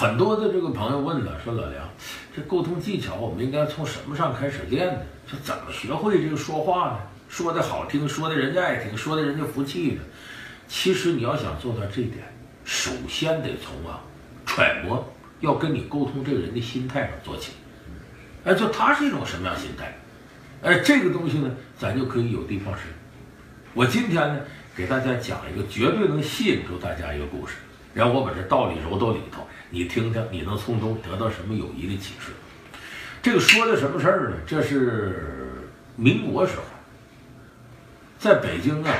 很多的这个朋友问了，说老梁，这沟通技巧我们应该从什么上开始练呢？这怎么学会这个说话呢？说的好听，说的人家爱听，说的人家服气呢？其实你要想做到这一点，首先得从揣摩要跟你沟通这个人的心态上做起。哎，就他是一种什么样心态？哎，这个东西呢，咱就可以有的放矢。我今天呢，给大家讲一个绝对能吸引住大家一个故事，然后我把这道理揉到里头，你听听，你能从中得到什么有益的启示？这个说的什么事儿呢？这是民国时候，在北京啊，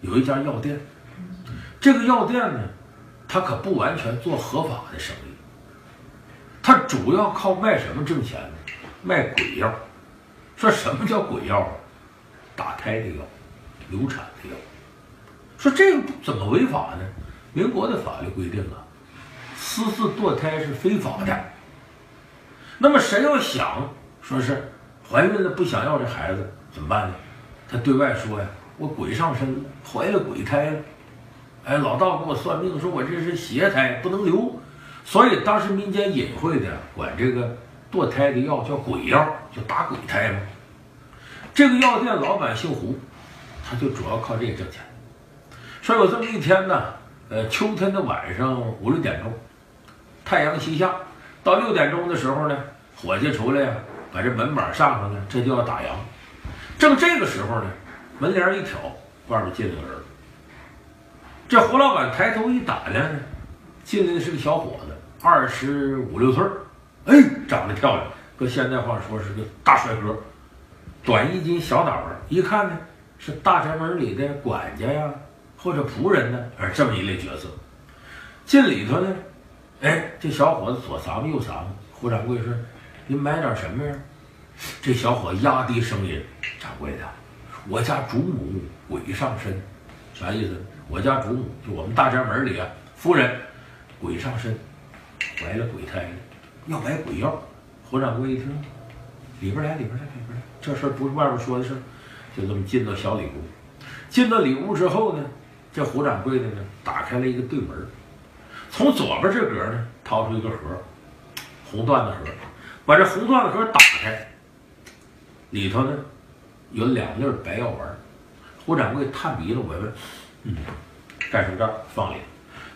有一家药店，这个药店呢，它可不完全做合法的生意，它主要靠卖什么挣钱呢？卖鬼药。说什么叫鬼药啊？打胎的药，流产的药。说这个怎么违法呢？民国的法律规定啊，私自堕胎是非法的。那么谁要想说是怀孕了不想要这孩子怎么办呢？他对外说呀，我鬼上身了，怀了鬼胎了。哎，老道给我算命说我这是邪胎，不能留。所以当时民间隐晦的管这个堕胎的药叫鬼药，就打鬼胎嘛。这个药店老板姓胡，他就主要靠这个挣钱。所以有这么一天呢，秋天的晚上5、6点钟，太阳西下，到6点钟的时候呢，伙计出来呀，把这门板上上呢，这就要打烊。正这个时候呢，门帘一挑，外面进了个人。这胡老板抬头一打量呢，进来的是个小伙子，25、6岁，哎，长得漂亮，搁现代话说是个大帅哥，短衣襟小打扮，一看呢是大宅门里的管家呀，或者仆人呢，而这么一类角色。进里头呢，哎，这小伙子左撒么右撒么，胡掌柜说：“您买点什么呀？”这小伙压低声音：“掌柜的，我家主母鬼上身。”啥意思？我家主母就我们大宅门里啊，夫人鬼上身，怀了鬼胎了，要买鬼药。胡掌柜一听，里边来，里边来，里边来，这事儿不是外边说的事儿，就这么进到小里屋。进到里屋之后呢，这胡掌柜的呢，打开了一个对门，从左边这格呢掏出一个盒，红缎子盒，把这红缎子盒打开，里头呢有2粒白药丸。胡掌柜探鼻子闻闻，盖成盖放里。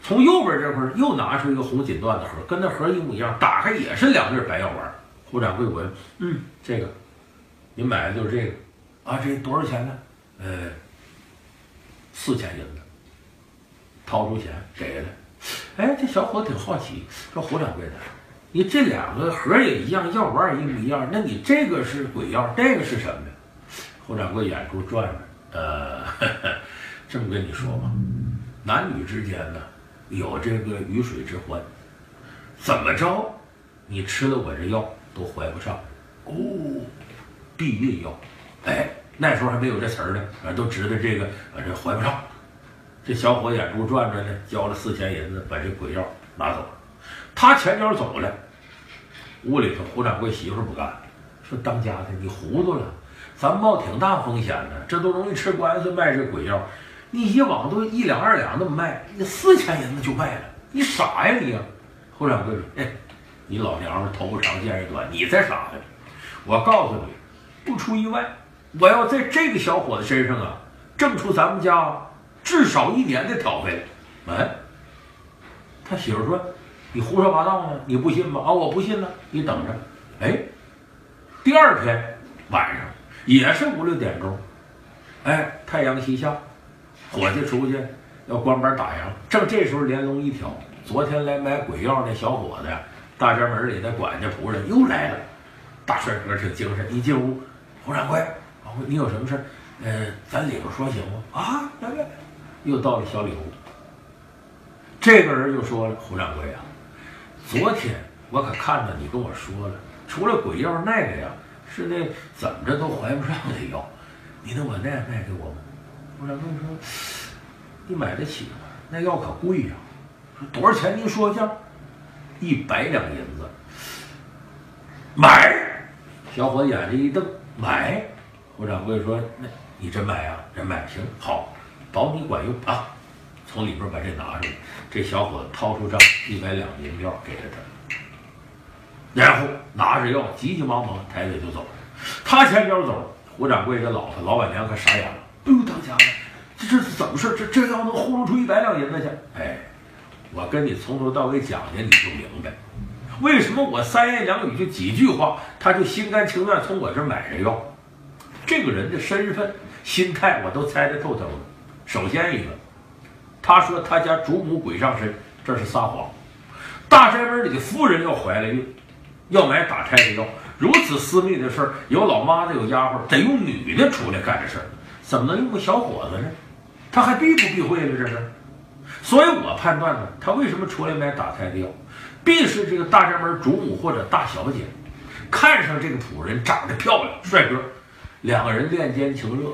从右边这块又拿出一个红锦缎子盒，跟那盒一模一样，打开也是2粒白药丸。胡掌柜闻，这个您买的就是这个啊，这多少钱呢？4000银子。掏出钱给了。哎，这小伙挺好奇，说胡掌柜的，你这2个盒也一样，药丸也一模一样，那你这个是鬼药，这个是什么呢？胡掌柜眼珠转转，这么跟你说吧，男女之间呢有这个鱼水之欢，怎么着你吃了我这药都怀不上哦，避孕药。哎，那时候还没有这词儿呢，都知道这个这怀不上。这小伙眼珠转转呢，交了4000银子，把这鬼药拿走了。他前脚走了，屋里头胡掌柜媳妇不干，说当家的你糊涂了，咱冒挺大风险的，这都容易吃官司卖这鬼药，你以往都1两2两那么卖，你4000银子就卖了，你傻呀你呀！胡掌柜说：“哎，你老娘们头不长见识短，你才傻呀！我告诉你，不出意外，我要在这个小伙子身上啊挣出咱们家至少1年的挑费。”哎，他媳妇说：“你胡说八道呢，你不信吧？”啊，我不信呢，你等着。哎，第2天晚上也是5、6点钟，哎，太阳西下，伙计出去要关门打烊。正这时候帘笼一挑，昨天来买鬼药那小伙子，大宅门里的管家仆人又来了。大帅哥挺精神，一进屋，胡掌柜，你有什么事儿？咱里边说行吗？啊，来来。又到了小里屋，这个人就说了：“胡掌柜啊，昨天我可看着你跟我说了，除了鬼药那个呀，是那怎么着都怀不上的药，你能把那卖给我吗？”胡掌柜说：“你买得起吗？那药可贵呀。”说：“多少钱？您说一下。”100两银子。买。小伙眼睛一瞪，买。胡掌柜说：“那你真买啊？真买，行，好。”保你管用啊！从里边把这拿出来。这小伙子掏出张100两银票给了他，然后拿着药急急忙忙抬腿就走了。他前边走，胡掌柜这老板娘可傻眼了。哎呦，当家的，这是怎么事？这要能糊弄出100两银子去？哎，我跟你从头到尾讲讲，你就明白。 为什么我三言两语就几句话，他就心甘情愿从我这买着药？这个人的身份、心态我都猜得透透的。首先一个，他说他家主母鬼上身，这是撒谎。大宅门里的夫人要怀了孕，要买打胎的药，如此私密的事儿，有老妈子有丫鬟，得用女的出来干这事儿，怎么能用个小伙子呢？他还避不避讳了这是？所以我判断呢，他为什么出来买打胎的药？ 必是这个大宅门主母或者大小姐看上这个仆人，长得漂亮，帅哥，两个人恋奸情热，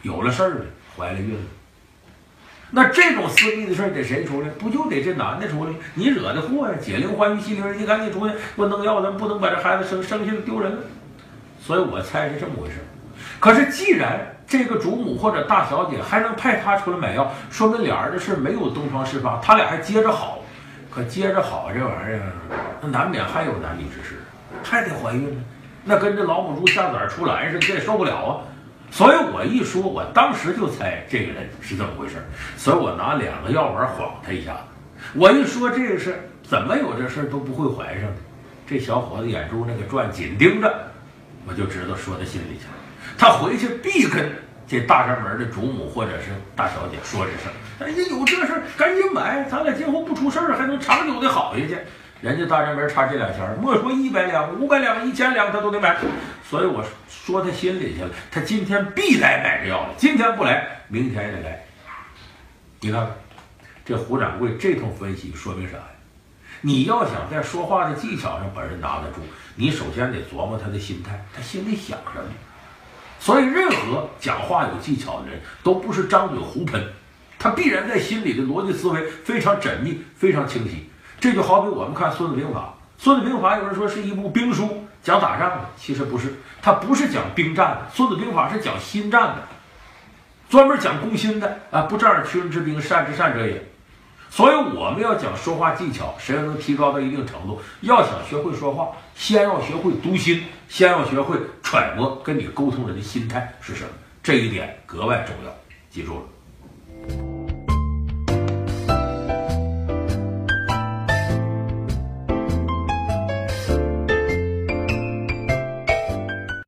有了事儿了，怀了孕了。那这种私密的事儿得谁出来？不就得这男的出来？你惹的祸呀！解铃还须系铃人，你赶紧出来，给我弄药，咱不能把这孩子生下来丢人了。所以我猜是这么回事。可是既然这个主母或者大小姐还能派他出来买药，说明俩人的事没有东窗事发，他俩还接着好。 可接着好这玩意儿，那难免还有男女之事，还得怀孕呢。那跟这老母猪下崽出栏似的，这也受不了啊。所以我一说，我当时就猜这个人是这么回事。所以我拿两个药丸晃他一下子。我一说这个事，怎么有这事都不会怀上的？这小伙子眼珠那个转，紧盯着，我就知道说他心里去了。他回去必跟这大宅门的主母或者是大小姐说这事儿。 人家有这事儿，赶紧买，咱俩今后不出事儿，还能长久的好下去。人家大宅门差这两钱，莫说100两、500两、1000两，他都得买。所以我说他心里去了，他今天必来买这药了。今天不来，明天也得来。你看看，这胡掌柜这通分析说明啥呀？你要想在说话的技巧上把人拿得住，你首先得琢磨他的心态，他心里想什么。所以，任何讲话有技巧的人，都不是张嘴胡喷。 他必然在心里的逻辑思维非常缜密，非常清晰。这就好比我们看《孙子兵法》，《孙子兵法》有人说是一部兵书，讲打仗的，其实不是，它不是讲兵战的，《孙子兵法》是讲心战的，专门讲攻心的啊！不仗取人之兵，善之善者也。所以我们要讲说话技巧，谁能提高到一定程度？要想学会说话，先要学会读心，先要学会揣摩跟你沟通人的心态是什么，这一点格外重要，记住了。